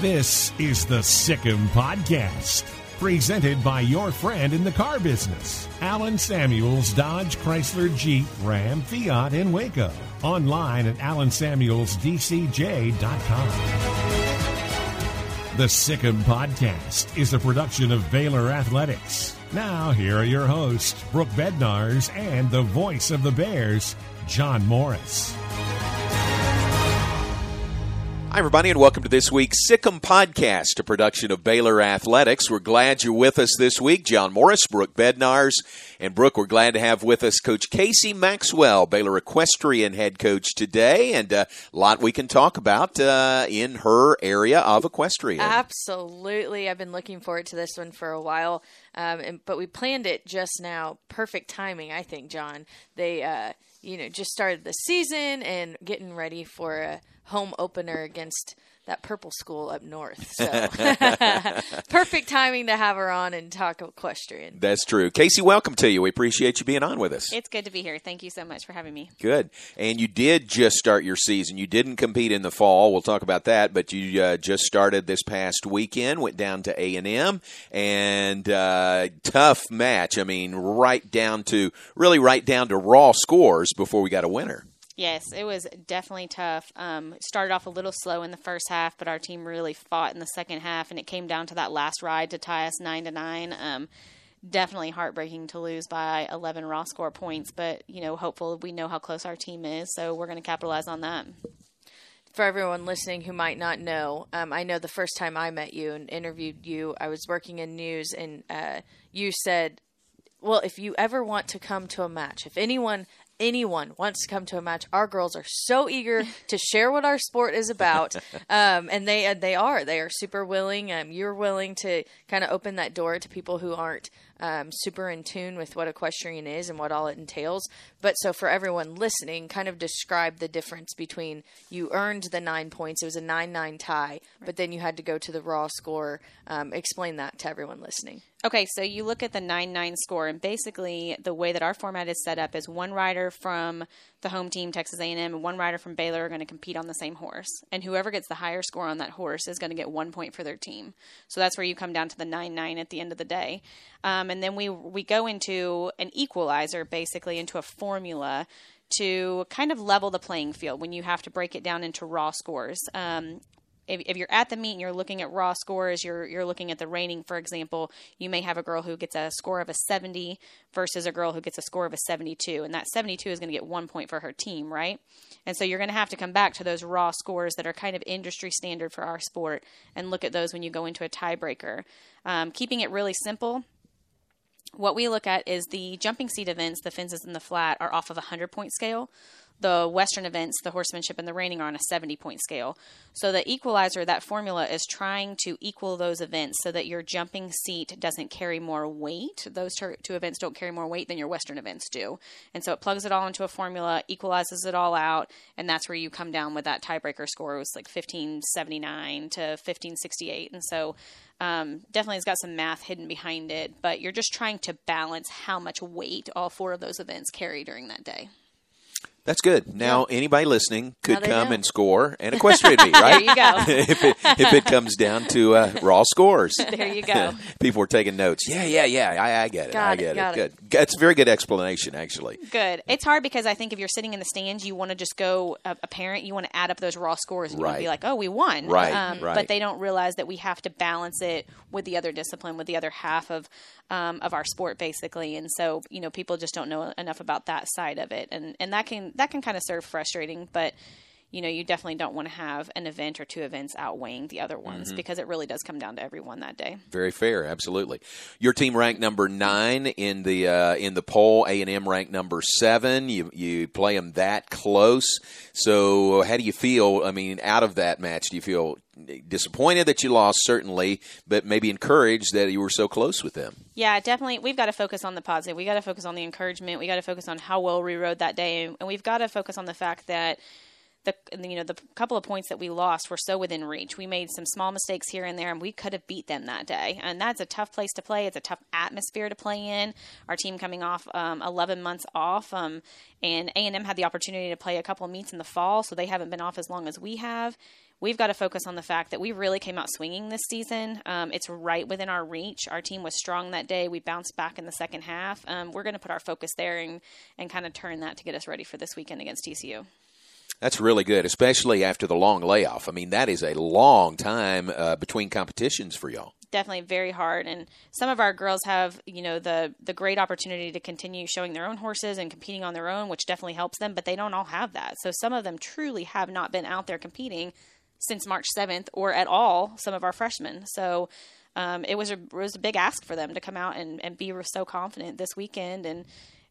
This is the Sikkim Podcast, presented by your friend in the car business, Alan Samuels Dodge Chrysler Jeep Ram Fiat in Waco. Online at alansamuelsdcj.com. The Sikkim Podcast is a production of Baylor Athletics. Now, here are your hosts, Brooke Bednarz and the voice of the Bears, John Morris. Hi, everybody, and welcome to this week's Sikkim Podcast, a production of Baylor Athletics. We're glad you're with us this week. John Morris, Brooke Bednarz, and Brooke, we're glad to have with us Coach Casey Maxwell, Baylor Equestrian head coach today, and a lot we can talk about in her area of equestrian. Absolutely. I've been looking forward to this one for a while, but we planned it just now. Perfect timing, I think, John. They just started the season and getting ready for a home opener against that purple school up north. So perfect timing to have her on and talk equestrian. That's true. Casey, welcome to you. We appreciate you being on with us. It's good to be here. Thank you so much for having me. Good. And you did just start your season. You didn't compete in the fall. We'll talk about that. But you just started this past weekend, went down to A&M, and tough match. I mean, right down to raw scores before we got a winner. Yes, it was definitely tough. Started off a little slow in the first half, but our team really fought in the second half, and it came down to that last ride to tie us 9-9. Definitely heartbreaking to lose by 11 raw score points, but hopeful. We know how close our team is, so we're going to capitalize on that. For everyone listening who might not know, I know the first time I met you and interviewed you, I was working in news, and you said, "Well, if you ever want to come to a match, if anyone wants to come to a match, our girls are so eager to share what our sport is about." And they are super willing. You're willing to kind of open that door to people who aren't super in tune with what equestrian is and what all it entails. But so for everyone listening, kind of describe the difference between you earned the 9 points. It was a 9-9 tie, but then you had to go to the raw score. Explain that to everyone listening. Okay, so you look at the 9-9 score, and basically the way that our format is set up is one rider from the home team, Texas A&M, and one rider from Baylor are going to compete on the same horse. And whoever gets the higher score on that horse is going to get 1 point for their team. So that's where you come down to the 9-9 at the end of the day. And then we go into an equalizer, basically into a formula to kind of level the playing field when you have to break it down into raw scores. If you're at the meet and you're looking at raw scores, you're looking at the reining, for example, you may have a girl who gets a score of a 70 versus a girl who gets a score of a 72. And that 72 is going to get 1 point for her team, right? And so you're going to have to come back to those raw scores that are kind of industry standard for our sport and look at those when you go into a tiebreaker. Keeping it really simple, what we look at is the jumping seat events, the fences and the flat, are off of a 100-point scale. The Western events, the horsemanship and the reining, are on a 70-point scale. So the equalizer, that formula, is trying to equal those events so that your jumping seat doesn't carry more weight. Those two events don't carry more weight than your Western events do. And so it plugs it all into a formula, equalizes it all out, and that's where you come down with that tiebreaker score. It was like 1579 to 1568. And so definitely it's got some math hidden behind it, but you're just trying to balance how much weight all four of those events carry during that day. That's good. Now, anybody listening could come and score an equestrian meet, right? There you go. if it comes down to raw scores. There you go. People are taking notes. Yeah. I get it. Good. That's a very good explanation, actually. Good. It's hard because I think if you're sitting in the stands, you want to just go, a parent, you want to add up those raw scores. And you want to be like, oh, we won. Right. But they don't realize that we have to balance it with the other discipline, with the other half of our sport, basically. And so, people just don't know enough about that side of it. And that can kind of serve frustrating, but you know, you definitely don't want to have an event or two events outweighing the other ones because it really does come down to everyone that day. Very fair. Absolutely. Your team ranked number 9 in the poll, A&M ranked number 7. You play them that close. So how do you feel, I mean, out of that match? Do you feel disappointed that you lost, certainly, but maybe encouraged that you were so close with them? Yeah, definitely. We've got to focus on the positive. We've got to focus on the encouragement. We've got to focus on how well we rode that day. And we've got to focus on the fact that the couple of points that we lost were so within reach. We made some small mistakes here and there, and we could have beat them that day. And that's a tough place to play. It's a tough atmosphere to play in. Our team coming off 11 months off, and A&M had the opportunity to play a couple of meets in the fall, so they haven't been off as long as we have. We've got to focus on the fact that we really came out swinging this season. It's right within our reach. Our team was strong that day. We bounced back in the second half. We're going to put our focus there and kind of turn that to get us ready for this weekend against TCU. That's really good, especially after the long layoff. I mean, that is a long time between competitions for y'all. Definitely very hard. And some of our girls have, you know, the great opportunity to continue showing their own horses and competing on their own, which definitely helps them, but they don't all have that. So some of them truly have not been out there competing since March 7th or at all, some of our freshmen. So it was a big ask for them to come out and be so confident this weekend. And,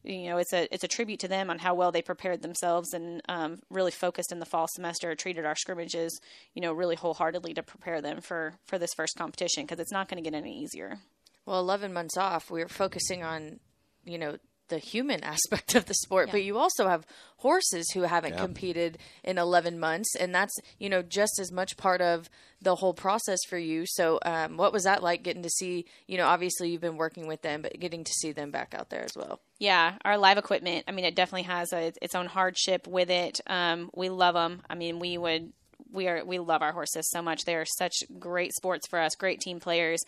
you know, it's a tribute to them on how well they prepared themselves and really focused in the fall semester, treated our scrimmages, you know, really wholeheartedly to prepare them for this first competition, because it's not going to get any easier. Well, 11 months off, we were focusing on, you know, the human aspect of the sport, but you also have horses who haven't competed in 11 months. And that's, you know, just as much part of the whole process for you. So what was that like getting to see, you know, obviously you've been working with them, but getting to see them back out there as well? Yeah. Our live equipment, I mean, it definitely has its own hardship with it. We love them. I mean, we love our horses so much. They are such great sports for us, great team players.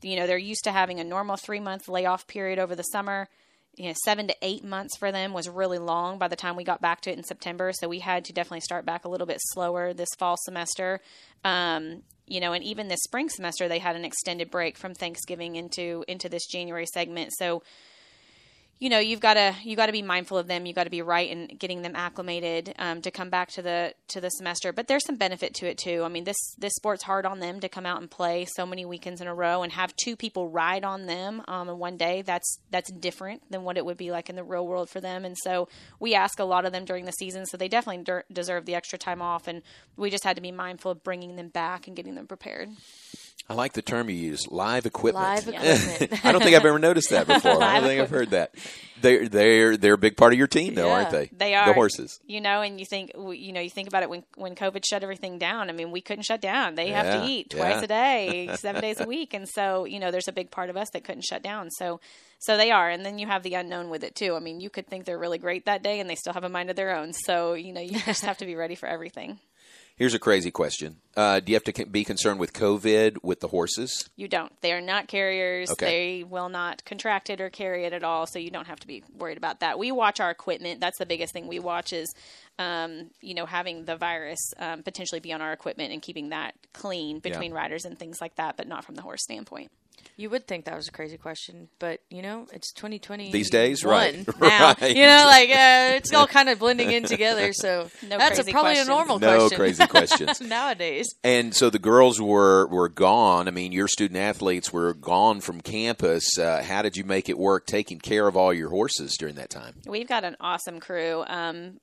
You know, they're used to having a normal 3-month layoff period over the summer. You know, 7 to 8 months for them was really long by the time we got back to it in September. So we had to definitely start back a little bit slower this fall semester. You know, and even this spring semester, they had an extended break from Thanksgiving into this January segment. So, you know, you got to be mindful of them. You got to be right in getting them acclimated to come back to the semester. But there's some benefit to it too. I mean, this sport's hard on them to come out and play so many weekends in a row and have 2 people ride on them in one day. That's different than what it would be like in the real world for them. And so we ask a lot of them during the season, so they definitely deserve the extra time off. And we just had to be mindful of bringing them back and getting them prepared. I like the term you use, live equipment. Live equipment. I don't think I've ever noticed that before. I don't think I've heard that. They're a big part of your team, though, aren't they? They are. The horses. You know, and you think about it when COVID shut everything down. I mean, we couldn't shut down. They have to eat twice a day, 7 days a week. And so, you know, there's a big part of us that couldn't shut down. So they are. And then you have the unknown with it, too. I mean, you could think they're really great that day, and they still have a mind of their own. So, you know, you just have to be ready for everything. Here's a crazy question. Do you have to be concerned with COVID with the horses? You don't. They are not carriers. Okay. They will not contract it or carry it at all, so you don't have to be worried about that. We watch our equipment. That's the biggest thing we watch is, you know, having the virus potentially be on our equipment and keeping that clean between riders and things like that, but not from the horse standpoint. You would think that was a crazy question, but, you know, it's 2020. These days, right. Now. Right. You know, like, it's all kind of blending in together, so that's probably a normal question. No crazy questions. Nowadays. And so the girls were gone. I mean, your student-athletes were gone from campus. How did you make it work taking care of all your horses during that time? We've got an awesome crew.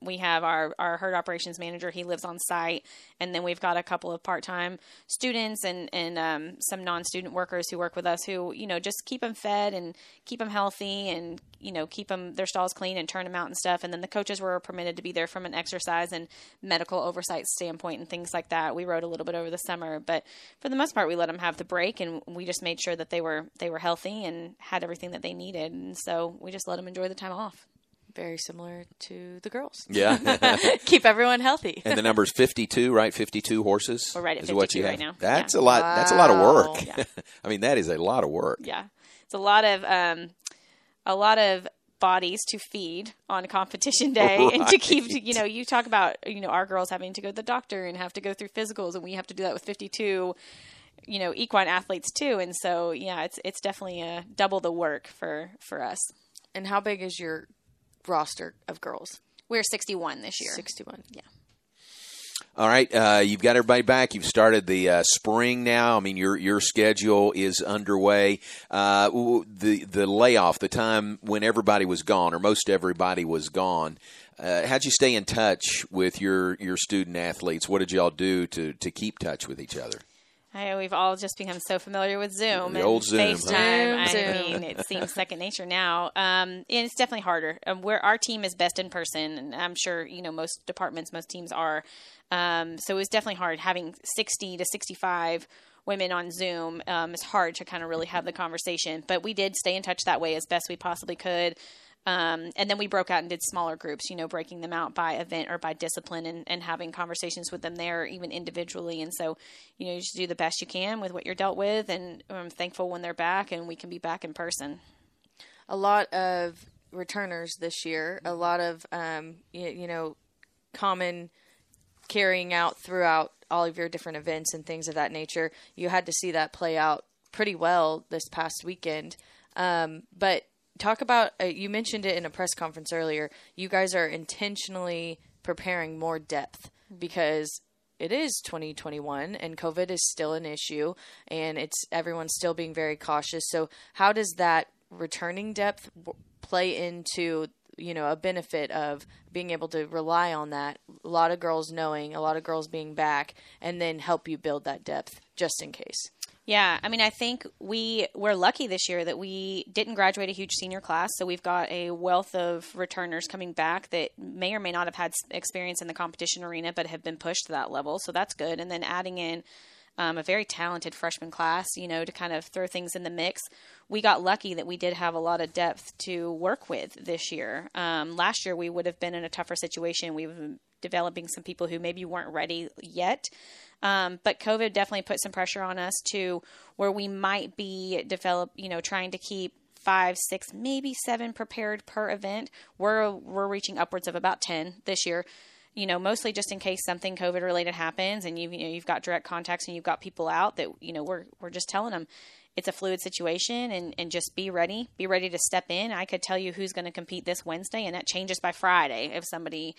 We have our herd operations manager. He lives on site. And then we've got a couple of part-time students and some non-student workers who work with us who, you know, just keep them fed and keep them healthy and, you know, keep them, their stalls clean and turn them out and stuff. And then the coaches were permitted to be there from an exercise and medical oversight standpoint and things like that. We rode a little bit over the summer, but for the most part, we let them have the break and we just made sure that they were healthy and had everything that they needed. And so we just let them enjoy the time off. Very similar to the girls. Yeah. Keep everyone healthy. And the number is 52, right? 52 horses. We're right at 52 right now. That's a lot. Wow. That's a lot of work. Yeah. I mean, that is a lot of work. Yeah. It's a lot of bodies to feed on competition day and to keep, you know, you talk about, you know, our girls having to go to the doctor and have to go through physicals, and we have to do that with 52, you know, equine athletes too. And so, yeah, it's definitely a double the work for us. And how big is your roster of girls? We're 61 this year. 61. Yeah. All right, you've got everybody back. You've started the spring now. I mean, your schedule is underway. The layoff, the time when everybody was gone, or most everybody was gone, how'd you stay in touch with your student athletes? What did y'all do to keep touch with each other? We've all just become so familiar with Zoom FaceTime. I mean, it seems second nature now. And it's definitely harder. Our team is best in person, and I'm sure most departments, most teams are. So it was definitely hard having 60 to 65 women on Zoom. It's hard to kind of really have the conversation, but we did stay in touch that way as best we possibly could. And then we broke out and did smaller groups, breaking them out by event or by discipline and having conversations with them there, even individually. And so, you just do the best you can with what you're dealt with. And I'm thankful when they're back and we can be back in person. A lot of returners this year, a lot of, common carrying out throughout all of your different events and things of that nature. You had to see that play out pretty well this past weekend. But talk about, you mentioned it in a press conference earlier, you guys are intentionally preparing more depth because it is 2021 and COVID is still an issue and everyone's still being very cautious. So how does that returning depth play into, a benefit of being able to rely on that? A lot of girls knowing, a lot of girls being back, and then help you build that depth just in case. Yeah. I mean, I think we're lucky this year that we didn't graduate a huge senior class. So we've got a wealth of returners coming back that may or may not have had experience in the competition arena, but have been pushed to that level. So that's good. And then adding in a very talented freshman class, to kind of throw things in the mix. We got lucky that we did have a lot of depth to work with this year. Last year, we would have been in a tougher situation. We were developing some people who maybe weren't ready yet. But COVID definitely put some pressure on us to where we might be trying to keep 5, 6, maybe 7 prepared per event. We're reaching upwards of about 10 this year. Mostly just in case something COVID related happens and you've got direct contacts and you've got people out that, we're just telling them it's a fluid situation and just be ready to step in. I could tell you who's going to compete this Wednesday, and that changes by Friday if somebody,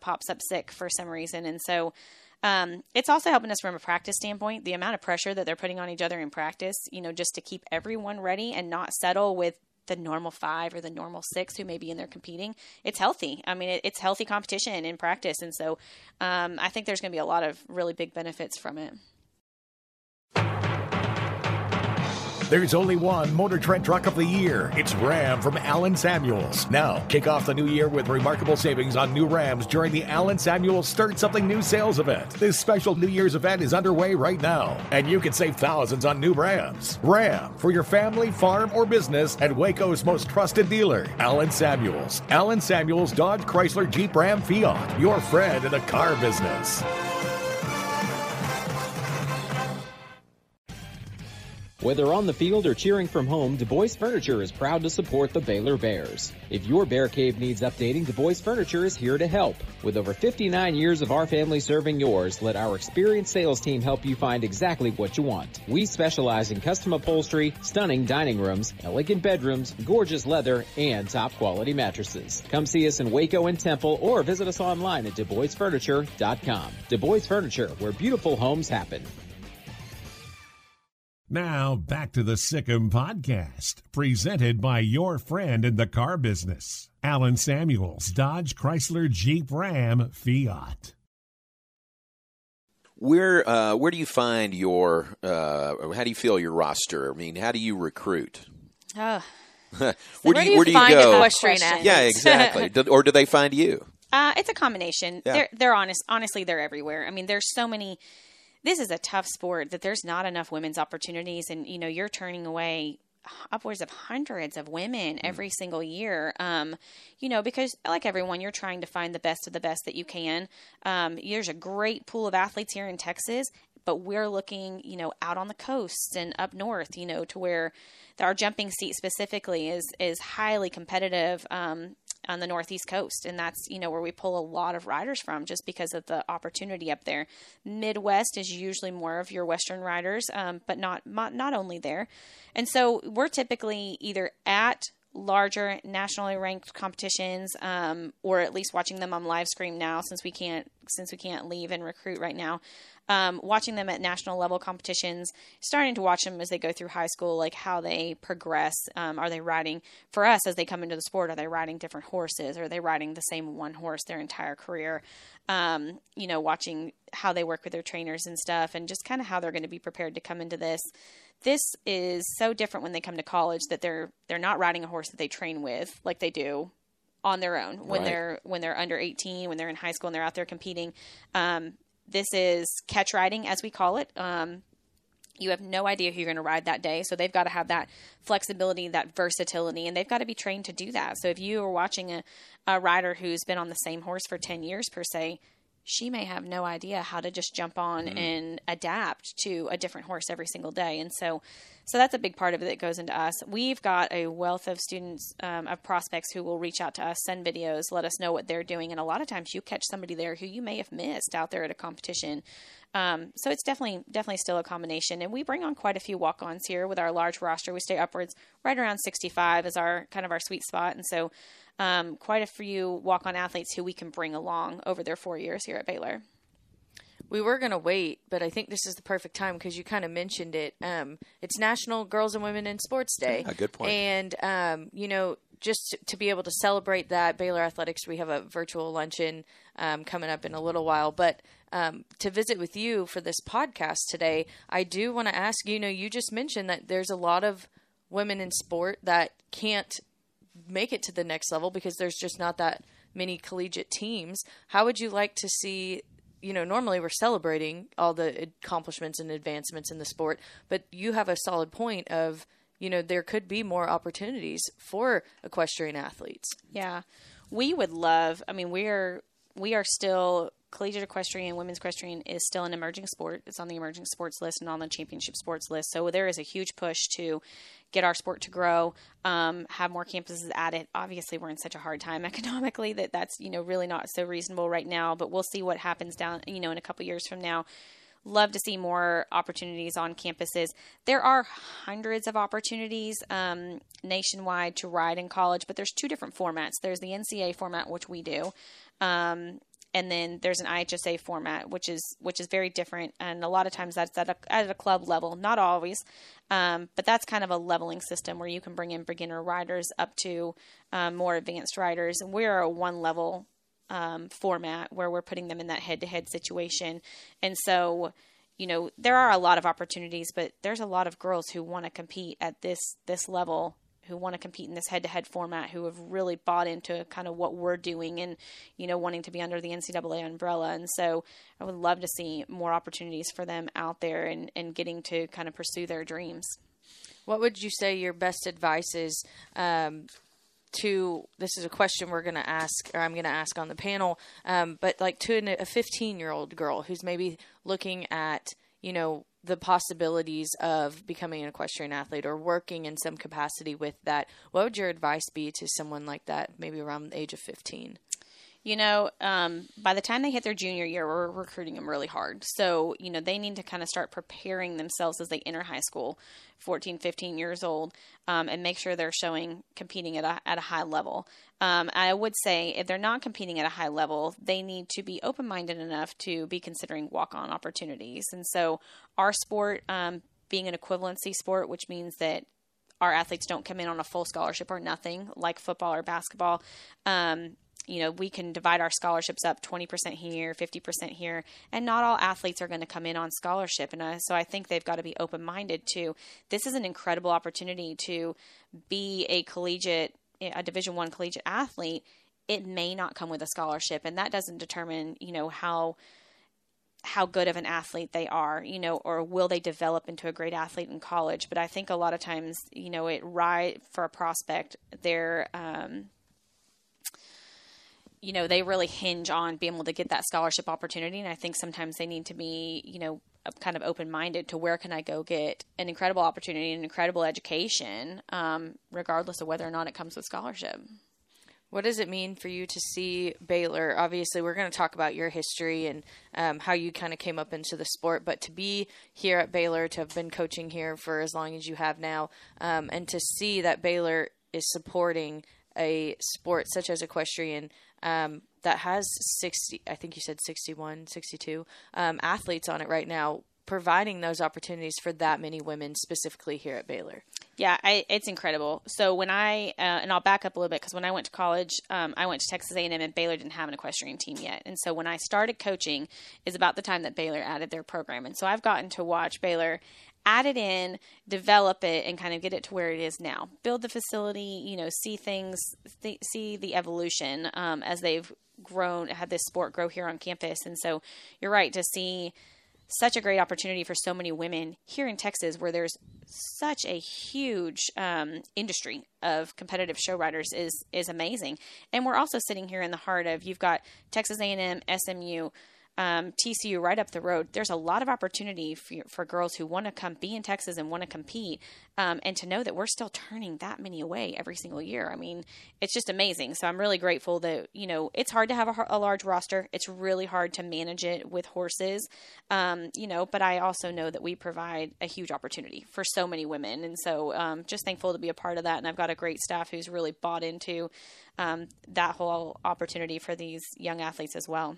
pops up sick for some reason. And so, it's also helping us from a practice standpoint, the amount of pressure that they're putting on each other in practice, just to keep everyone ready and not settle with the normal 5 or the normal 6 who may be in there competing. It's healthy. I mean, it's healthy competition in practice. And so I think there's going to be a lot of really big benefits from it. There's only one Motor Trend Truck of the Year. It's Ram from Alan Samuels. Now, kick off the new year with remarkable savings on new Rams during the Alan Samuels Start Something New sales event. This special New Year's event is underway right now, and you can save thousands on new Rams. Ram, for your family, farm, or business at Waco's most trusted dealer, Alan Samuels. Alan Samuels Dodge Chrysler Jeep Ram Fiat, your friend in the car business. Whether on the field or cheering from home, DuBois Furniture is proud to support the Baylor Bears. If your bear cave needs updating, DuBois Furniture is here to help. With over 59 years of our family serving yours, let our experienced sales team help you find exactly what you want. We specialize in custom upholstery, stunning dining rooms, elegant bedrooms, gorgeous leather, and top quality mattresses. Come see us in Waco and Temple or visit us online at DuBoisFurniture.com. DuBois Furniture, where beautiful homes happen. Now, back to the Sikkim Podcast, presented by your friend in the car business, Alan Samuels, Dodge Chrysler Jeep Ram Fiat. Where do you find how do you fill your roster? I mean, how do you recruit? Oh. Where do you go? Yeah, exactly. Or do they find you? It's a combination. Yeah. They're honestly, they're everywhere. I mean, there's so many. This is a tough sport that there's not enough women's opportunities. And, you're turning away upwards of hundreds of women every single year, because like everyone, you're trying to find the best of the best that you can. There's a great pool of athletes here in Texas, but we're looking, out on the coasts and up north, to where our jumping seat specifically is highly competitive, on the Northeast coast. And that's, where we pull a lot of riders from just because of the opportunity up there. Midwest is usually more of your Western riders, but not only there. And so we're typically either at larger nationally ranked competitions, or at least watching them on live stream now, since we can't leave and recruit right now. Watching them at national level competitions, starting to watch them as they go through high school, like how they progress. Are they riding, for us as they come into the sport, are they riding different horses? Are they riding the same one horse their entire career? Watching how they work with their trainers and stuff, and just kind of how they're going to be prepared to come into this. This is so different when they come to college, that they're not riding a horse that they train with like they do on their own when they're under 18, when they're in high school and they're out there competing. This is catch riding, as we call it. You have no idea who you're going to ride that day. So they've got to have that flexibility, that versatility, and they've got to be trained to do that. So if you are watching a rider who's been on the same horse for 10 years per se, she may have no idea how to just jump on and adapt to a different horse every single day. And so that's a big part of it that goes into us. We've got a wealth of students, of prospects who will reach out to us, send videos, let us know what they're doing. And a lot of times you catch somebody there who you may have missed out there at a competition. So it's definitely still a combination. And we bring on quite a few walk-ons here with our large roster. We stay upwards right around 65 is our kind of our sweet spot. And so quite a few walk-on athletes who we can bring along over their 4 years here at Baylor. We were going to wait, but I think this is the perfect time because you kind of mentioned it. It's National Girls and Women in Sports Day. A good point. And, just to be able to celebrate that, Baylor Athletics, we have a virtual luncheon coming up in a little while. But to visit with you for this podcast today, I do want to ask, you just mentioned that there's a lot of women in sport that can't make it to the next level because there's just not that many collegiate teams. How would you like to see, normally we're celebrating all the accomplishments and advancements in the sport, but you have a solid point of, there could be more opportunities for equestrian athletes. Yeah, we would love, we are still, collegiate equestrian, women's equestrian is still an emerging sport. It's on the emerging sports list and on the championship sports list. So there is a huge push to get our sport to grow, have more campuses at it. Obviously, we're in such a hard time economically that that's, really not so reasonable right now, but we'll see what happens down, in a couple years from now. Love to see more opportunities on campuses. There are hundreds of opportunities nationwide to ride in college, but there's two different formats. There's the NCAA format, which we do, and then there's an IHSA format, which is very different. And a lot of times that's at a club level, not always, but that's kind of a leveling system where you can bring in beginner riders up to more advanced riders. And we're a one level format where we're putting them in that head-to-head situation. And so, there are a lot of opportunities, but there's a lot of girls who want to compete at this level, who want to compete in this head-to-head format, who have really bought into kind of what we're doing and, wanting to be under the NCAA umbrella. And so I would love to see more opportunities for them out there and getting to kind of pursue their dreams. What would you say your best advice is, this is a question I'm going to ask on the panel, but like to a 15-year-old girl who's maybe looking at, the possibilities of becoming an equestrian athlete or working in some capacity with that, what would your advice be to someone like that, maybe around the age of 15? By the time they hit their junior year, we're recruiting them really hard. So, they need to kind of start preparing themselves as they enter high school, 14, 15 years old, and make sure they're competing at a high level. I would say if they're not competing at a high level, they need to be open-minded enough to be considering walk-on opportunities. And so our sport, being an equivalency sport, which means that our athletes don't come in on a full scholarship or nothing like football or basketball, we can divide our scholarships up 20% here, 50% here, and not all athletes are going to come in on scholarship. And so I think they've got to be open-minded to, this is an incredible opportunity to be a Division I collegiate athlete. It may not come with a scholarship, and that doesn't determine, how good of an athlete they are, or will they develop into a great athlete in college. But I think a lot of times, for a prospect, they're, they really hinge on being able to get that scholarship opportunity. And I think sometimes they need to be, kind of open-minded to, where can I go get an incredible opportunity, an incredible education, regardless of whether or not it comes with scholarship. What does it mean for you to see Baylor? Obviously, we're going to talk about your history and how you kind of came up into the sport, but to be here at Baylor, to have been coaching here for as long as you have now, and to see that Baylor is supporting a sport such as equestrian that has 60, I think you said 61, 62 athletes on it right now, providing those opportunities for that many women specifically here at Baylor. Yeah, it's incredible. So when I, and I'll back up a little bit, because when I went to college, I went to Texas A&M, and Baylor didn't have an equestrian team yet. And so when I started coaching is about the time that Baylor added their program. And so I've gotten to watch Baylor add it in, develop it, and kind of get it to where it is now. Build the facility, you know, see things, see the evolution as they've grown, had this sport grow here on campus. And so you're right to see such a great opportunity for so many women here in Texas, where there's such a huge industry of competitive show riders is amazing. And we're also sitting here in the heart of, you've got Texas A&M, SMU, TCU right up the road. There's a lot of opportunity for girls who want to come be in Texas and want to compete, and to know that we're still turning that many away every single year. I mean, it's just amazing. So I'm really grateful that, you know, it's hard to have a large roster. It's really hard to manage it with horses, you know, but I also know that we provide a huge opportunity for so many women. And so just thankful to be a part of that. And I've got a great staff who's really bought into that whole opportunity for these young athletes as well.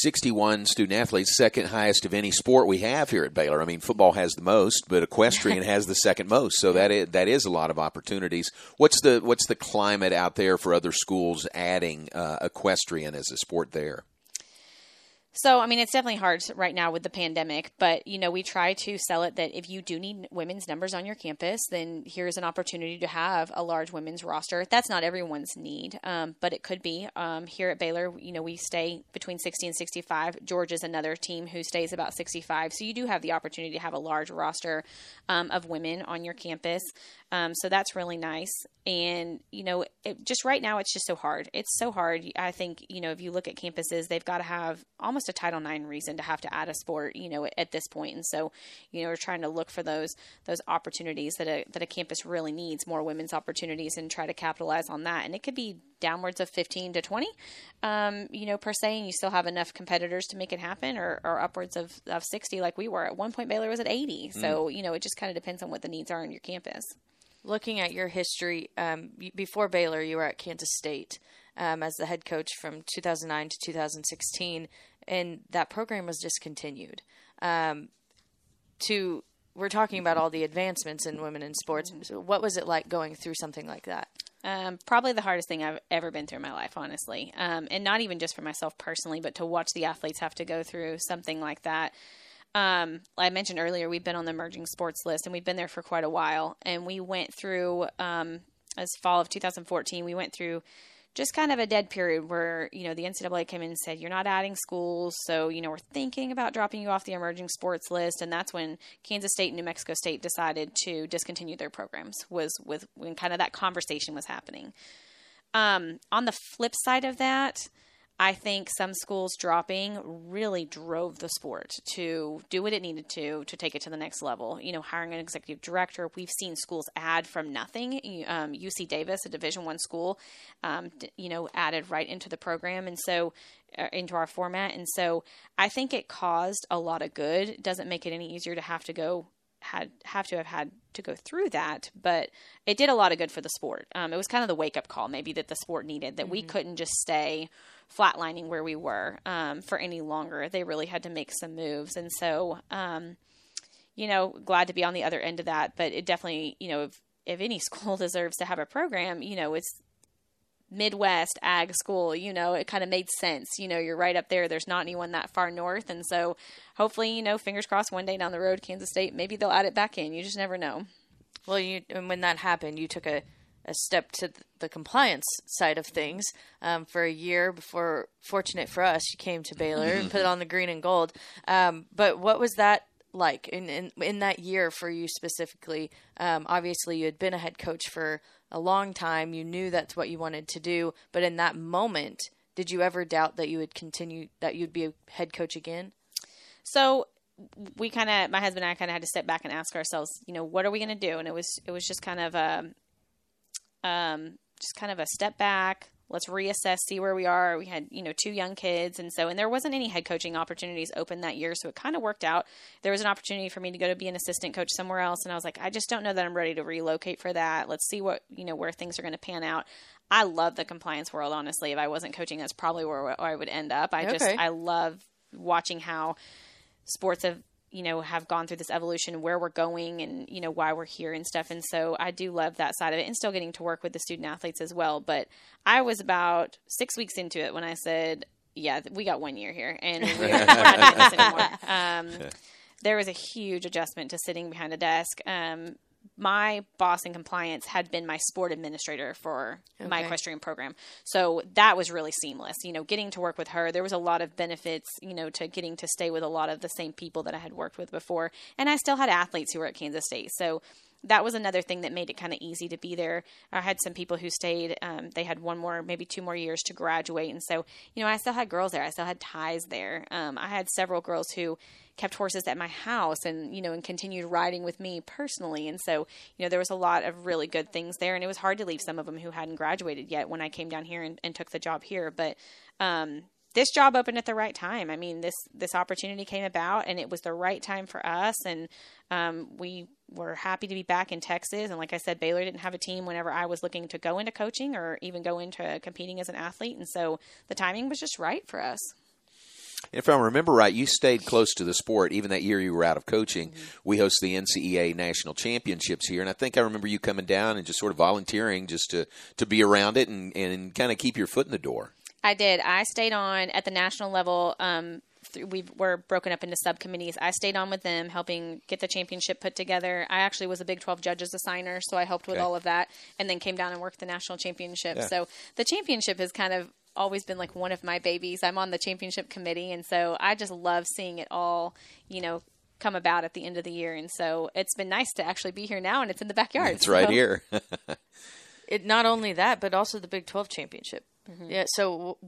61 student-athletes, second highest of any sport we have here at Baylor. I mean, football has the most, but equestrian has the second most. So that is a lot of opportunities. What's the climate out there for other schools adding equestrian as a sport there? So, I mean, it's definitely hard right now with the pandemic, but, you know, we try to sell it that if you do need women's numbers on your campus, then here's an opportunity to have a large women's roster. That's not everyone's need, but it could be. Here at Baylor, you know, we stay between 60 and 65. Georgia's another team who stays about 65. So you do have the opportunity to have a large roster of women on your campus. So that's really nice. And, you know, just right now, it's just so hard. It's so hard. I think, you know, if you look at campuses, they've got to have almost a Title IX reason to have to add a sport, you know, at this point. And so, you know, we're trying to look for those opportunities that a campus really needs, more women's opportunities, and try to capitalize on that. And it could be downwards of 15 to 20, you know, per se, and you still have enough competitors to make it happen, or upwards of 60 like we were. At one point, Baylor was at 80. So, you know, it just kind of depends on what the needs are on your campus. Looking at your history, before Baylor, you were at Kansas State as the head coach from 2009 to 2016, and that program was discontinued. We're talking about all the advancements in women in sports. So what was it like going through something like that? Probably the hardest thing I've ever been through in my life, honestly, and not even just for myself personally, but to watch the athletes have to go through something like that. I mentioned earlier, we've been on the emerging sports list, and we've been there for quite a while. And we went through, as fall of 2014, we went through just kind of a dead period where, you know, the NCAA came in and said, you're not adding schools. So, you know, we're thinking about dropping you off the emerging sports list. And that's when Kansas State and New Mexico State decided to discontinue their programs, was when kind of that conversation was happening. On the flip side of that, I think some schools dropping really drove the sport to do what it needed to take it to the next level. You know, hiring an executive director. We've seen schools add from nothing. UC Davis, a Division I school, you know, added right into the program. And so into our format. And so I think it caused a lot of good. It doesn't make it any easier to have to go have to go through that, but it did a lot of good for the sport. It was kind of the wake up call maybe that the sport needed, that we couldn't just stay flatlining where we were for any longer. They really had to make some moves. And so, you know, glad to be on the other end of that, but it definitely, you know, if any school deserves to have a program, you know, it's Midwest ag school, you know, it kind of made sense. You know, you're right up there. There's not anyone that far north. And so hopefully, you know, fingers crossed one day down the road, Kansas State, maybe they'll add it back in. You just never know. Well, and when that happened, you took a step to the compliance side of things for a year before, fortunate for us, you came to Baylor and put on the green and gold. But what was that like in that year for you specifically? Obviously, you had been a head coach for a long time. You knew that's what you wanted to do. But in that moment, did you ever doubt that you would continue, that you'd be a head coach again? So we kind of, my husband and I kind of had to step back and ask ourselves, you know, what are we going to do? And it was just kind of a step back, let's reassess, see where we are. We had, 2 young kids. And there wasn't any head coaching opportunities open that year. So it kind of worked out. There was an opportunity for me to go to be an assistant coach somewhere else. And I was like, I just don't know that I'm ready to relocate for that. Let's see what, where things are going to pan out. I love the compliance world. Honestly, if I wasn't coaching, that's probably where I would end up. I love watching how sports have gone through this evolution, where we're going and, why we're here and stuff. And so I do love that side of it and still getting to work with the student athletes as well. But I was about 6 weeks into it when I said, yeah, we got 1 year here and we're not doing this anymore. There was a huge adjustment to sitting behind a desk. My boss in compliance had been my sport administrator for my equestrian program. So that was really seamless, getting to work with her. There was a lot of benefits, to getting to stay with a lot of the same people that I had worked with before. And I still had athletes who were at Kansas State. So that was another thing that made it kind of easy to be there. I had some people who stayed. They had 1 more, maybe 2 more years to graduate. And so, I still had girls there. I still had ties there. I had several girls who kept horses at my house and, and continued riding with me personally. And so, there was a lot of really good things there. And it was hard to leave some of them who hadn't graduated yet when I came down here and took the job here. But this job opened at the right time. I mean, this opportunity came about and it was the right time for us. And we were happy to be back in Texas. And like I said, Baylor didn't have a team whenever I was looking to go into coaching or even go into competing as an athlete. And so the timing was just right for us. If I remember right, you stayed close to the sport. Even that year you were out of coaching, we host the NCAA National Championships here. And I think I remember you coming down and just sort of volunteering just to be around it and kind of keep your foot in the door. I did. I stayed on at the national level. We were broken up into subcommittees. I stayed on with them, helping get the championship put together. I actually was a Big 12 judges assigner, so I helped with all of that and then came down and worked the national championship. Yeah. So the championship is kind of always been like one of my babies. I'm on the championship committee. And so I just love seeing it all, come about at the end of the year. And so it's been nice to actually be here now and it's in the backyard. It's right here. It not only that, but also the Big 12 championship. Mm-hmm. Yeah. So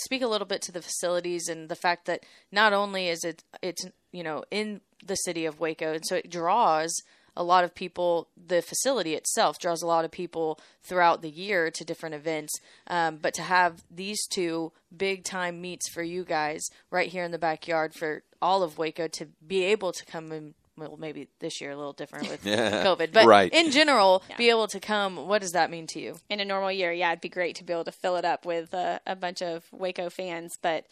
speak a little bit to the facilities and the fact that not only is it's, in the city of Waco, and so it draws a lot of people, the facility itself draws a lot of people throughout the year to different events. But to have these two big time meets for you guys right here in the backyard for all of Waco to be able to come in, well, maybe this year a little different with COVID, but in general, be able to come. What does that mean to you? In a normal year, it'd be great to be able to fill it up with a bunch of Waco fans, but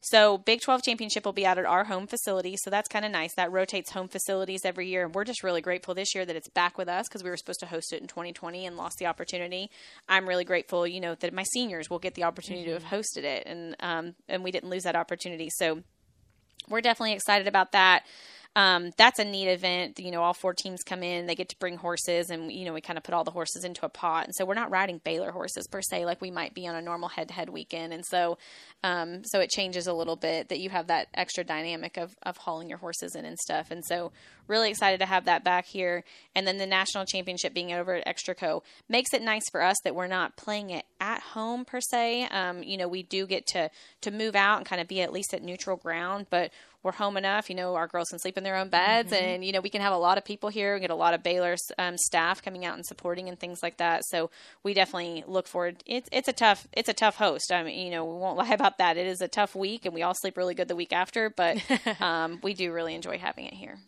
so Big 12 Championship will be out at our home facility. So that's kind of nice. That rotates home facilities every year. And we're just really grateful this year that it's back with us because we were supposed to host it in 2020 and lost the opportunity. I'm really grateful, that my seniors will get the opportunity to have hosted it. And we didn't lose that opportunity. So we're definitely excited about that. That's a neat event. All 4 teams come in, they get to bring horses and, we kind of put all the horses into a pot. And so we're not riding Baylor horses per se, like we might be on a normal head-to-head weekend. And so, so it changes a little bit that you have that extra dynamic of hauling your horses in and stuff. And so really excited to have that back here. And then the national championship being over at ExtraCo makes it nice for us that we're not playing it at home per se. We do get to move out and kind of be at least at neutral ground, but we're home enough, our girls can sleep in their own beds and, we can have a lot of people here. We get a lot of Baylor's staff coming out and supporting and things like that. So we definitely look forward. It's a tough host. I mean, we won't lie about that. It is a tough week and we all sleep really good the week after, but we do really enjoy having it here.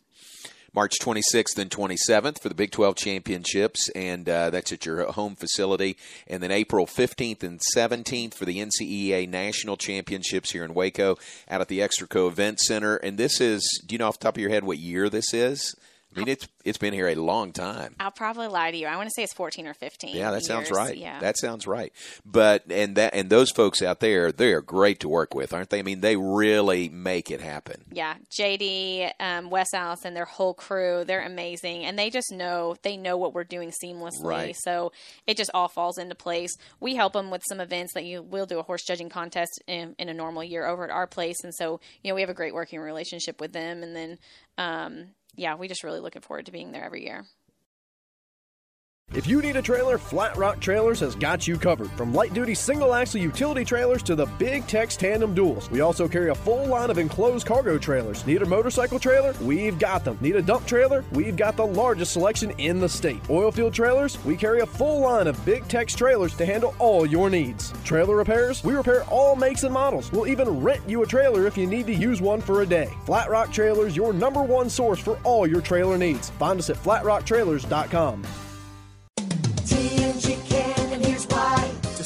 March 26th and 27th for the Big 12 Championships, and that's at your home facility. And then April 15th and 17th for the NCAA National Championships here in Waco out at the ExtraCo Event Center. And this is, do you know off the top of your head what year this is? I mean, it's been here a long time. I'll probably lie to you. I want to say it's 14 or 15. Yeah, that sounds right. Yeah. That sounds right. But and those folks out there, they are great to work with, aren't they? I mean, they really make it happen. Yeah, JD, Wes Alice, and their whole crew—they're amazing, and they just know what we're doing seamlessly. Right. So it just all falls into place. We help them with some events that we'll do a horse judging contest in a normal year over at our place, and so we have a great working relationship with them, and then. Yeah, we just really looking forward to being there every year. If you need a trailer, Flat Rock Trailers has got you covered. From light-duty single-axle utility trailers to the Big Tex tandem duals. We also carry a full line of enclosed cargo trailers. Need a motorcycle trailer? We've got them. Need a dump trailer? We've got the largest selection in the state. Oil field trailers? We carry a full line of Big Tex trailers to handle all your needs. Trailer repairs? We repair all makes and models. We'll even rent you a trailer if you need to use one for a day. Flat Rock Trailers, your number one source for all your trailer needs. Find us at flatrocktrailers.com. TNG can, and here's why. To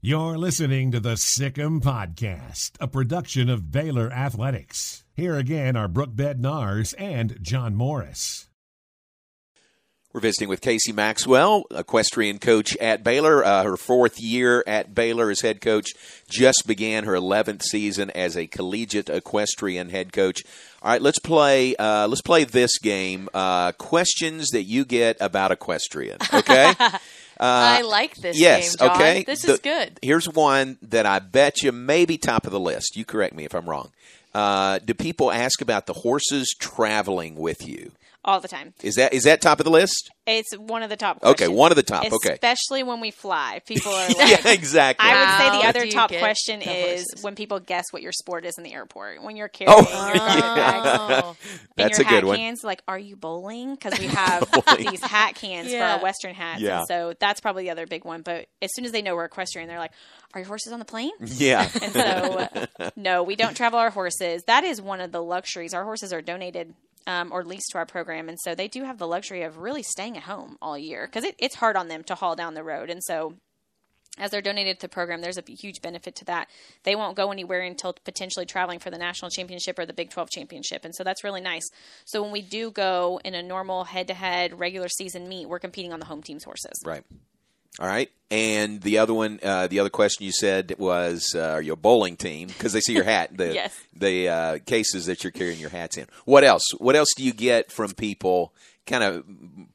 You're listening to the Sick 'Em Podcast, a production of Baylor Athletics. Here again are Brooke Bednarz and John Morris. We're visiting with Casey Maxwell, equestrian coach at Baylor. Her fourth year at Baylor as head coach, just began her 11th season as a collegiate equestrian head coach. All right, let's play this game. Questions that you get about equestrian, okay? I like this game, John. Okay. This is good. Here's one that I bet you may be top of the list. You correct me if I'm wrong. Do people ask about the horses traveling with you? All the time. Is that top of the list? It's one of the top questions. Okay, one of the top. Okay. Especially when we fly. People are like... Yeah, exactly. I would say the other top question is when people guess what your sport is in the airport. When you're carrying your bags. Oh. That's a good one. And your hat cans, like, are you bowling? Because we have these hat cans for our Western hats. Yeah. And so that's probably the other big one. But as soon as they know we're equestrian, they're like, are your horses on the plane? Yeah. And so, no, we don't travel our horses. That is one of the luxuries. Our horses are donated... or leased to our program. And so they do have the luxury of really staying at home all year because it's hard on them to haul down the road. And so as they're donated to the program, there's a huge benefit to that. They won't go anywhere until potentially traveling for the national championship or the Big 12 championship. And so that's really nice. So when we do go in a normal head-to-head regular season meet, we're competing on the home team's horses. Right. All right. And the other one, the other question you said was, are you a bowling team? Because they see your hat, the yes. the cases that you're carrying your hats in. What else? What else do you get from people kind of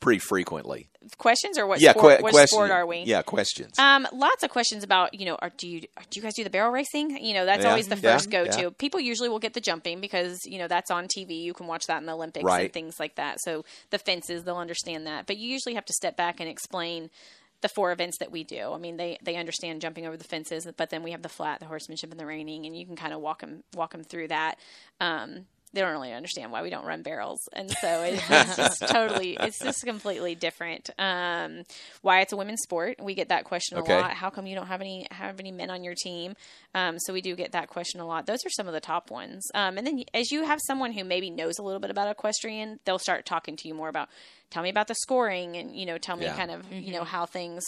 pretty frequently? Questions or what, what sport are we? Yeah, questions. Lots of questions about, you know, do you guys do the barrel racing? You know, that's always the first go-to. Yeah. People usually will get the jumping because, you know, that's on TV. You can watch that in the Olympics and things like that. So the fences, they'll understand that. But you usually have to step back and explain the four events that we do. I mean, they understand jumping over the fences, but then we have the flat, the horsemanship, and the reining, and you can kind of walk them through that. They don't really understand why we don't run barrels, and so it's just completely different. Why it's a women's sport, we get that question a lot. How come you don't have any men on your team? So we do get that question a lot. Those are some of the top ones. And then as you have someone who maybe knows a little bit about equestrian, they'll start talking to you more about, tell me about the scoring, and you know, tell me kind of you know how things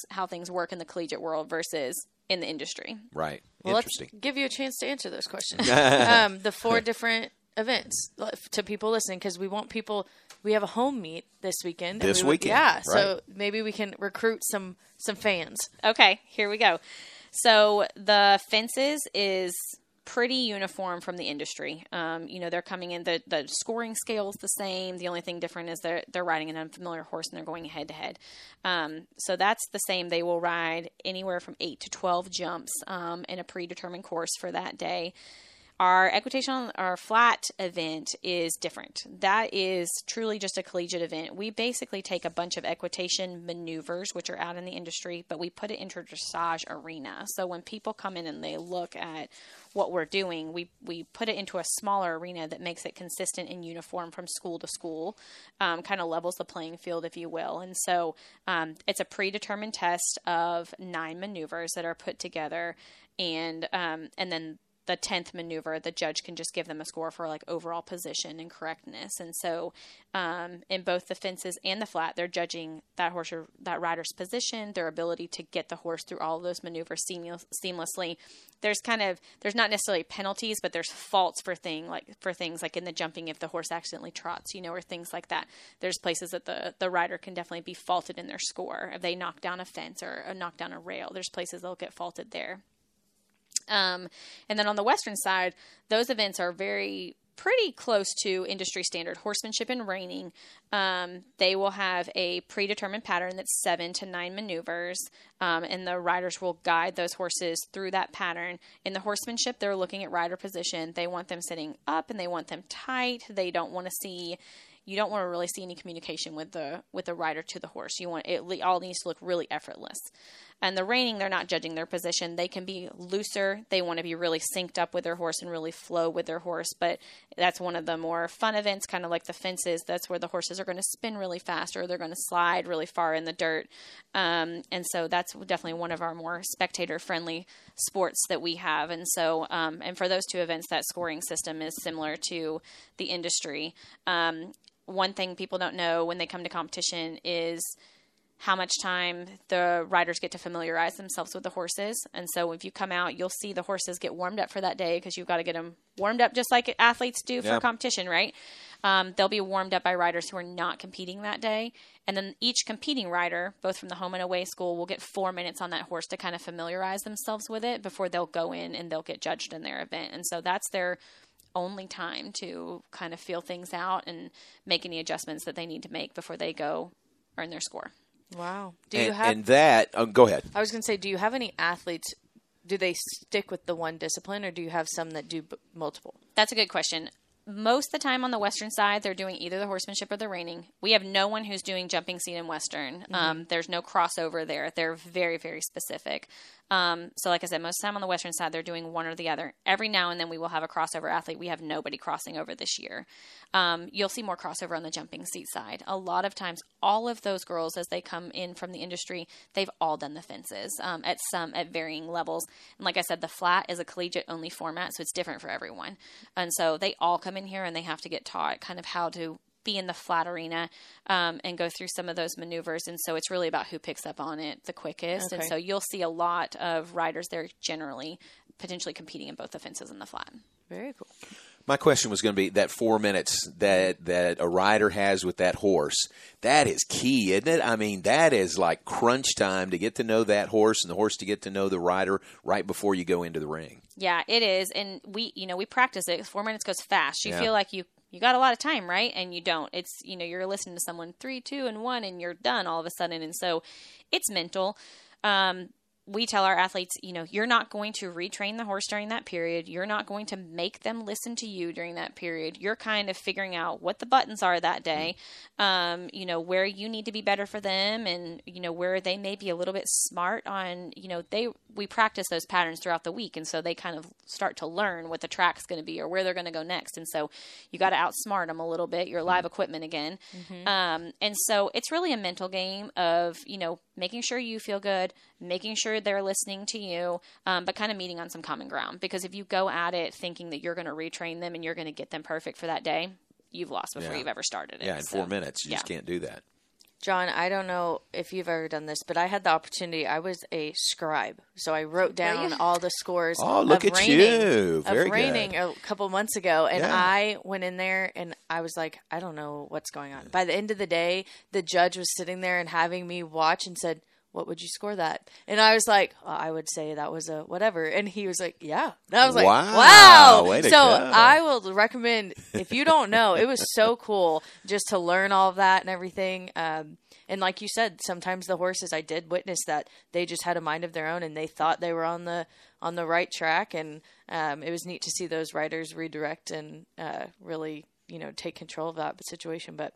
work in the collegiate world versus in the industry. Right. Well, interesting. Let's give you a chance to answer those questions. The four different events to people listening, because we want people. We have a home meet this weekend. Right. So maybe we can recruit some fans. Okay, here we go. So the fences is pretty uniform from the industry. You know, they're coming in. The scoring scale's the same. The only thing different is they're riding an unfamiliar horse and they're going head to head. So that's the same. They will ride anywhere from 8 to 12 jumps in a predetermined course for that day. Our equitation, our flat event is different. That is truly just a collegiate event. We basically take a bunch of equitation maneuvers, which are out in the industry, but we put it into a dressage arena. So when people come in and they look at what we're doing, we put it into a smaller arena that makes it consistent and uniform from school to school, kind of levels the playing field, if you will. And so it's a predetermined test of 9 maneuvers that are put together, and then the 10th maneuver, the judge can just give them a score for like overall position and correctness. And so in both the fences and the flat, they're judging that horse or that rider's position, their ability to get the horse through all of those maneuvers seamlessly. There's not necessarily penalties, but there's faults for things like in the jumping, if the horse accidentally trots, or things like that. There's places that the rider can definitely be faulted in their score. If they knock down a fence or knock down a rail, there's places they'll get faulted there. And then on the Western side, those events are pretty close to industry standard horsemanship and reining. They will have a predetermined pattern that's 7 to 9 maneuvers, and the riders will guide those horses through that pattern. In the horsemanship, they're looking at rider position. They want them sitting up and they want them tight. They don't want to see you don't want to really see any communication with the rider to the horse. You want it all needs to look really effortless. And the reining, they're not judging their position. They can be looser. They want to be really synced up with their horse and really flow with their horse. But that's one of the more fun events, kind of like the fences. That's where the horses are going to spin really fast or they're going to slide really far in the dirt. And so that's definitely one of our more spectator-friendly sports that we have. And so and for those two events, that scoring system is similar to the industry. One thing people don't know when they come to competition is how much time the riders get to familiarize themselves with the horses. And so if you come out, you'll see the horses get warmed up for that day because you've got to get them warmed up just like athletes do for competition, right? They'll be warmed up by riders who are not competing that day. And then each competing rider, both from the home and away school, will get 4 minutes on that horse to kind of familiarize themselves with it before they'll go in and they'll get judged in their event. And so that's their only time to kind of feel things out and make any adjustments that they need to make before they go earn their score. Wow. Go ahead. I was going to say, do you have any athletes, do they stick with the one discipline or do you have some that do multiple? That's a good question. Most of the time on the Western side, they're doing either the horsemanship or the reining. We have no one who's doing jumping seat in Western. Mm-hmm. There's no crossover there. They're very, very specific. So like I said, most of the time on the Western side, they're doing one or the other. Every now and then we will have a crossover athlete. We have nobody crossing over this year. You'll see more crossover on the jumping seat side. A lot of times, all of those girls, as they come in from the industry, they've all done the fences at varying levels. And like I said, the flat is a collegiate only format, so it's different for everyone. And so they all come in here and they have to get taught kind of how to be in the flat arena and go through some of those maneuvers. And so it's really about who picks up on it the quickest. Okay. And so you'll see a lot of riders there generally potentially competing in both the fences and the flat. Very cool. My question was going to be that 4 minutes that a rider has with that horse. That is key, isn't it? I mean, that is like crunch time to get to know that horse and the horse to get to know the rider right before you go into the ring. Yeah, it is. And we practice it. 4 minutes goes fast. You feel like you got a lot of time, right? And you don't. It's, you're listening to someone 3, 2, and 1, and you're done all of a sudden. And so it's mental. We tell our athletes, you're not going to retrain the horse during that period. You're not going to make them listen to you during that period. You're kind of figuring out what the buttons are that day, where you need to be better for them and, where they may be a little bit smart on, we practice those patterns throughout the week. And so they kind of start to learn what the track's going to be or where they're going to go next. And so you got to outsmart them a little bit, your live equipment again. Mm-hmm. And so it's really a mental game of, making sure you feel good, making sure they're listening to you, but kind of meeting on some common ground. Because if you go at it thinking that you're going to retrain them and you're going to get them perfect for that day, you've lost before you've ever started it. Yeah, in 4 minutes. You just can't do that. John, I don't know if you've ever done this, but I had the opportunity. I was a scribe, so I wrote down all the scores of reining a couple months ago, and I went in there, and I was like, I don't know what's going on. By the end of the day, the judge was sitting there and having me watch and said, what would you score that? And I was like, I would say that was a whatever. And he was like, yeah. And I was like, wow. Way to go. I will recommend, if you don't know, it was so cool just to learn all of that and everything. And like you said, sometimes the horses, I did witness that they just had a mind of their own and they thought they were on the right track. And it was neat to see those riders redirect and really, take control of that situation. But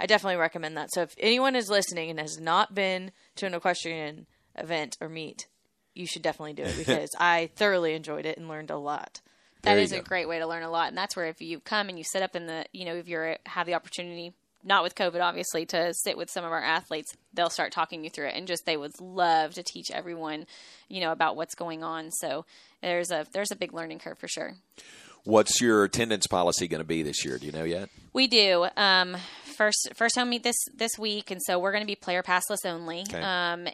I definitely recommend that. So if anyone is listening and has not been to an equestrian event or meet, you should definitely do it because I thoroughly enjoyed it and learned a lot. That is a great way to learn a lot. And that's where if you come and you sit up in the, if you have the opportunity not with COVID, obviously, to sit with some of our athletes, they'll start talking you through it, and just, they would love to teach everyone, you know, about what's going on. So there's a big learning curve for sure. What's your attendance policy going to be this year? Do you know yet? We do. First home meet this week, and so we're going to be player passless only, okay.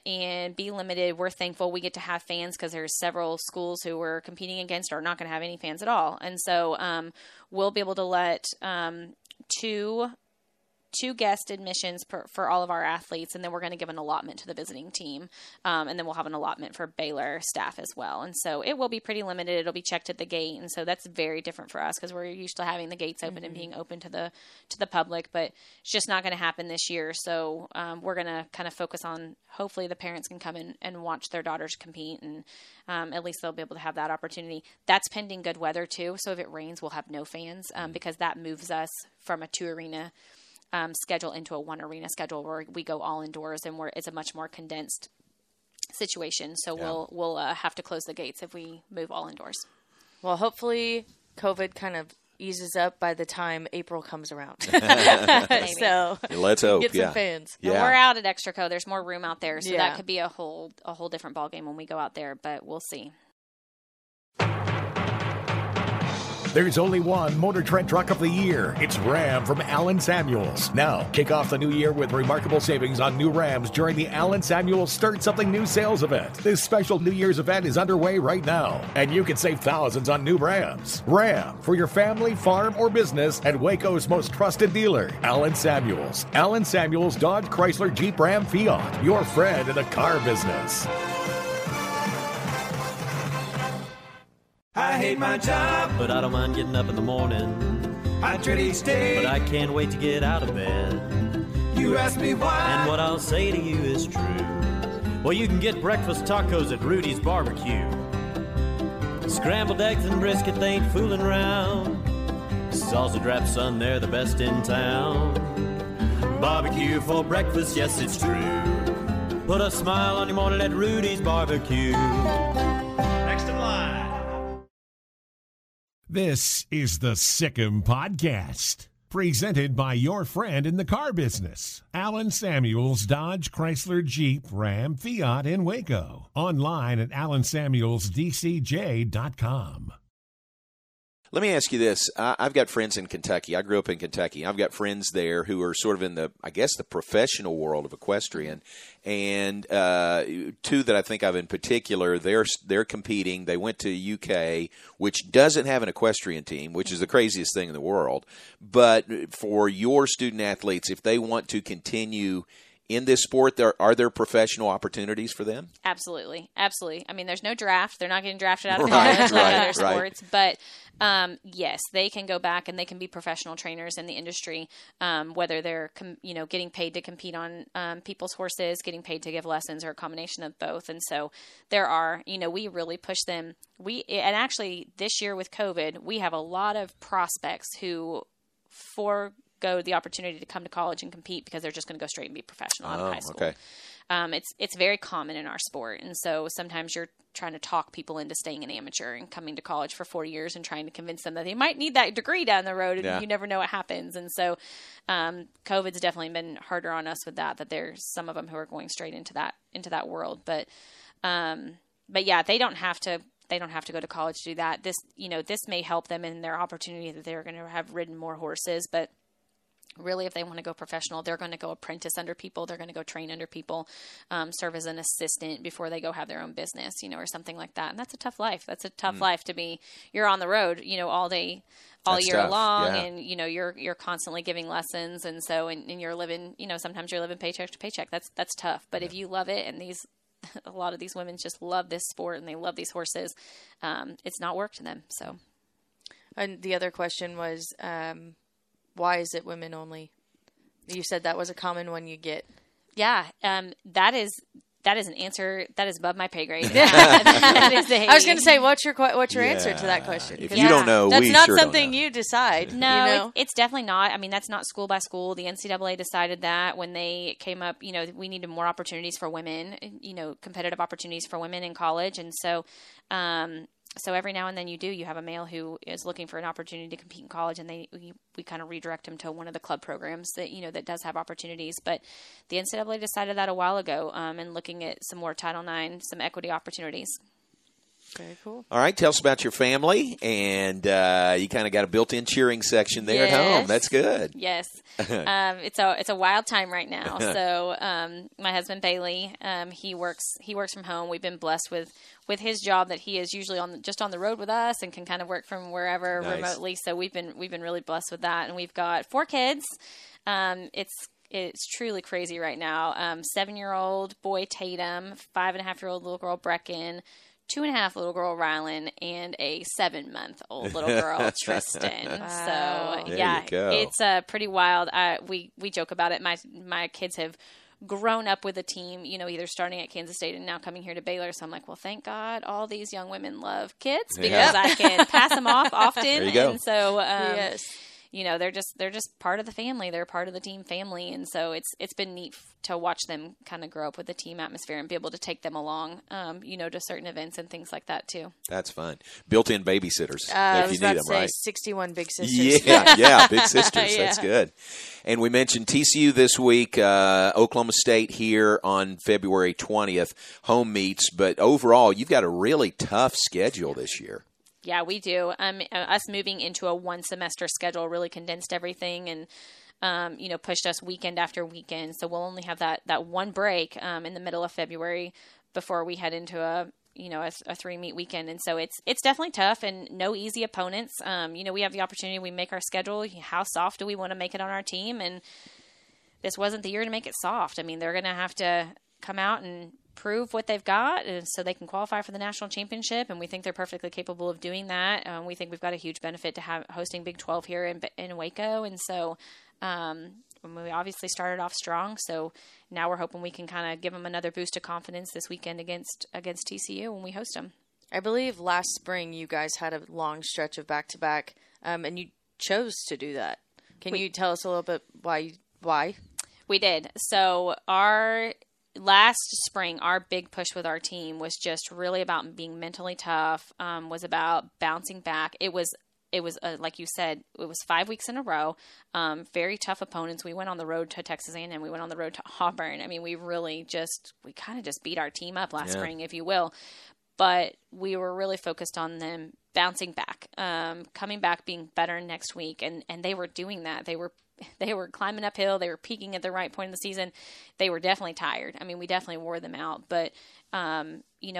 And be limited. We're thankful we get to have fans, because there's several schools who we're competing against are not going to have any fans at all. And so we'll be able to let two guest admissions for all of our athletes, and then we're going to give an allotment to the visiting team, and then we'll have an allotment for Baylor staff as well. And so it will be pretty limited. It'll be checked at the gate, and so that's very different for us, because we're used to having the gates open mm-hmm. and being open to the public, but it's just not going to happen this year. So we're going to kind of focus on, hopefully the parents can come in and watch their daughters compete, and at least they'll be able to have that opportunity. That's pending good weather too, so if it rains, we'll have no fans, because that moves us from a two-arena schedule into a one arena schedule, where we go all indoors, and it's a much more condensed situation. So yeah. we'll have to close the gates if we move all indoors. Well, hopefully COVID kind of eases up by the time April comes around. So let's hope. Get some fans. Yeah. We're out at ExtraCo. There's more room out there, so that could be a whole different ballgame when we go out there. But we'll see. There's only one Motor Trend Truck of the Year. It's Ram from Alan Samuels. Now, kick off the new year with remarkable savings on new Rams during the Alan Samuels Start Something New sales event. This special New Year's event is underway right now, and you can save thousands on new Rams. Ram, for your family, farm, or business, at Waco's most trusted dealer, Alan Samuels. Alan Samuels Dodge Chrysler Jeep Ram Fiat, your friend in the car business. I hate my job, but I don't mind getting up in the morning. I dread each day, but I can't wait to get out of bed. You ask me why, and what I'll say to you is true. Well, you can get breakfast tacos at Rudy's Barbecue. Scrambled eggs and brisket, they ain't fooling around. Salsa drap, son, they're the best in town. Barbecue for breakfast, yes, it's true. Put a smile on your morning at Rudy's Barbecue. Next in line. This is the Sikkim Podcast, presented by your friend in the car business, Alan Samuels Dodge Chrysler Jeep Ram Fiat in Waco. Online at alansamuelsdcj.com. Let me ask you this. I've got friends in Kentucky. I grew up in Kentucky. I've got friends there who are sort of in the, I guess, the professional world of equestrian. And two that I think of in particular, they're competing. They went to UK, which doesn't have an equestrian team, which is the craziest thing in the world. But for your student athletes, if they want to continue in this sport, are there professional opportunities for them? Absolutely. Absolutely. I mean, there's no draft. They're not getting drafted out of college like other sports. But yes, they can go back and they can be professional trainers in the industry, whether they're, getting paid to compete on people's horses, getting paid to give lessons, or a combination of both. And so there are, we really push them. And actually this year with COVID, we have a lot of prospects who forgo the opportunity to come to college and compete because they're just going to go straight and be professional out of high school. Okay. It's very common in our sport. And so sometimes you're trying to talk people into staying an amateur and coming to college for 4 years and trying to convince them that they might need that degree down the road, and you never know what happens. And so COVID's definitely been harder on us with that there's some of them who are going straight into that world. But yeah, they don't have to go to college to do that. This, this may help them in their opportunity that they're going to have ridden more horses, but really, if they want to go professional, they're going to go apprentice under people. They're going to go train under people, serve as an assistant before they go have their own business, or something like that. And that's a tough life. That's a tough life to be. You're on the road, all day, all that's year tough. Long. Yeah. And, you're constantly giving lessons. And so, and you're living, sometimes you're living paycheck to paycheck. That's tough. But if you love it, and a lot of these women just love this sport and they love these horses, it's not work to them. So. And the other question was, why is it women only? You said that was a common one you get. Yeah, that is an answer that is above my pay grade. I was going to say, what's your answer to that question? If you don't know, that's not something you decide. No, it's definitely not. I mean, that's not school by school. The NCAA decided that when they came up, we needed more opportunities for women, competitive opportunities for women in college, and so So every now and then you have a male who is looking for an opportunity to compete in college, and we kind of redirect him to one of the club programs that, that does have opportunities. But the NCAA decided that a while ago, and looking at some more Title IX, some equity opportunities. Very cool. All right. Tell us about your family, and you kind of got a built-in cheering section there at home. That's good. Yes. It's a wild time right now. So my husband, Bailey, he works from home. We've been blessed with his job that he is usually on the road with us and can kind of work from wherever remotely. So we've been really blessed with that. And we've got 4 kids. It's truly crazy right now. 7-year-old boy Tatum, 5.5-year-old little girl Brecken, 2.5 little girl Ryland, and a 7-month-old little girl Tristan. Wow. So it's pretty wild. We joke about it. My kids have grown up with a team, either starting at Kansas State and now coming here to Baylor. So I'm like, well, thank God all these young women love kids because I can pass them off often. There you go. And so, they're just part of the family. They're part of the team family. And so it's been neat to watch them kind of grow up with the team atmosphere and be able to take them along, to certain events and things like that too. That's fun. Built-in babysitters if you need them, right? 61 big sisters. Yeah, big sisters. Yeah. That's good. And we mentioned TCU this week, Oklahoma State here on February 20th, home meets. But overall, you've got a really tough schedule this year. Yeah, we do. Us moving into a 1-semester schedule really condensed everything and, pushed us weekend after weekend. So we'll only have that one break in the middle of February before we head into a 3-meet weekend. And so it's definitely tough and no easy opponents. We have the opportunity. We make our schedule. How soft do we want to make it on our team? And this wasn't the year to make it soft. I mean, they're going to have to come out and prove what they've got, and so they can qualify for the national championship, and we think they're perfectly capable of doing that. We think we've got a huge benefit to hosting Big 12 here in Waco, and so we obviously started off strong, so now we're hoping we can kind of give them another boost of confidence this weekend against TCU when we host them. I believe last spring you guys had a long stretch of back-to-back, and you chose to do that. Can you tell us a little bit why? We did. So last spring, our big push with our team was just really about being mentally tough, was about bouncing back. It was like you said, it was 5 weeks in a row, very tough opponents. We went on the road to Texas A&M. We went on the road to Auburn. I mean, we kind of just beat our team up last spring, if you will. But we were really focused on them bouncing back, coming back, being better next week. And they were doing that. They were climbing uphill. They were peaking at the right point in the season. They were definitely tired. I mean, we definitely wore them out. But,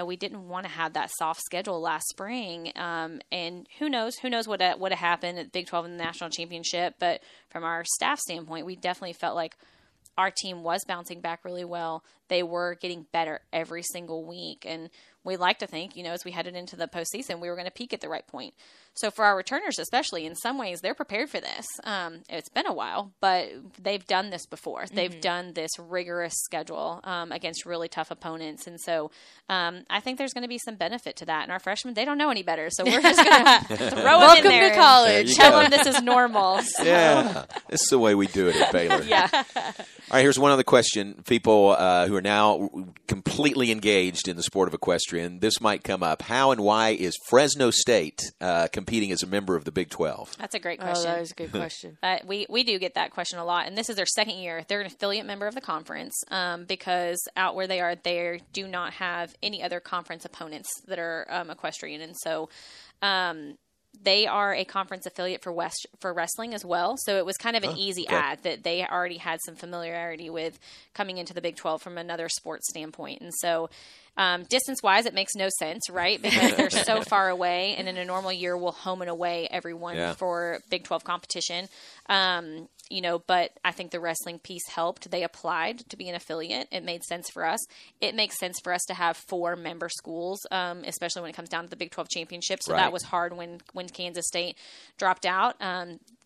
we didn't want to have that soft schedule last spring. And who knows what would have happened at Big 12 in the national championship. But from our staff standpoint, we definitely felt like our team was bouncing back really well. They were getting better every single week. And we like to think, as we headed into the postseason, we were going to peak at the right point. So for our returners, especially, in some ways, they're prepared for this. It's been a while, but they've done this before. Mm-hmm. They've done this rigorous schedule against really tough opponents. And so I think there's going to be some benefit to that. And our freshmen, they don't know any better. So we're just going to throw them in there. Welcome to college. Tell them this is normal. So. Yeah. This is the way we do it at Baylor. Yeah. All right. Here's one other question. People who are now completely engaged in the sport of equestrian, this might come up. How and why is Fresno State competing as a member of the Big 12? That's a great question. Oh, that is a good question. We do get that question a lot, and this is their second year. They're an affiliate member of the conference because out where they are, they do not have any other conference opponents that are equestrian, and so they are a conference affiliate for wrestling as well. So it was kind of an easy add that they already had some familiarity with coming into the Big 12 from another sports standpoint. And so distance-wise, it makes no sense, right? Because they're so far away. And in a normal year, we'll home and away everyone for Big 12 competition. But I think the wrestling piece helped. They applied to be an affiliate. It made sense for us. It makes sense for us to have 4 member schools, especially when it comes down to the Big 12 championship. So that was hard when Kansas State dropped out.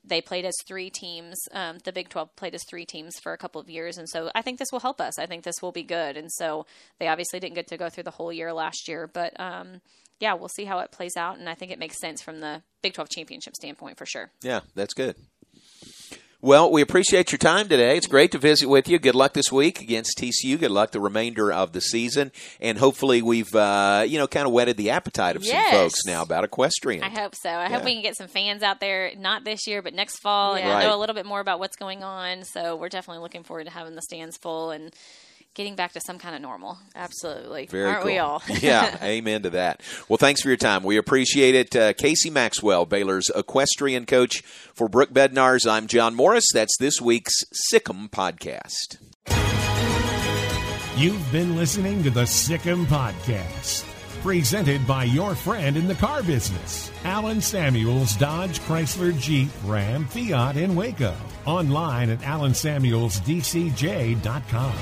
They played as 3 teams. The Big 12 played as 3 teams for a couple of years. And so I think this will help us. I think this will be good. And so they obviously didn't get to go through the whole year last year. But, we'll see how it plays out. And I think it makes sense from the Big 12 championship standpoint for sure. Yeah, that's good. Well, we appreciate your time today. It's great to visit with you. Good luck this week against TCU. Good luck the remainder of the season. And hopefully we've, kind of whetted the appetite of some folks now about equestrian. I hope so. I hope we can get some fans out there, not this year, but next fall, and know a little bit more about what's going on. So we're definitely looking forward to having the stands full and getting back to some kind of normal. Absolutely. Aren't we all? Yeah, amen to that. Well, thanks for your time. We appreciate it. Casey Maxwell, Baylor's equestrian coach. For Brooke Bednarz, I'm John Morris. That's this week's Sick'em Podcast. You've been listening to the Sick'em Podcast, presented by your friend in the car business, Alan Samuels Dodge Chrysler Jeep Ram Fiat in Waco. Online at AlanSamuelsDCJ.com.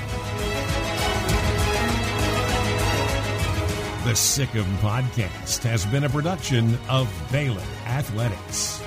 The Sick'em Podcast has been a production of Baylor Athletics.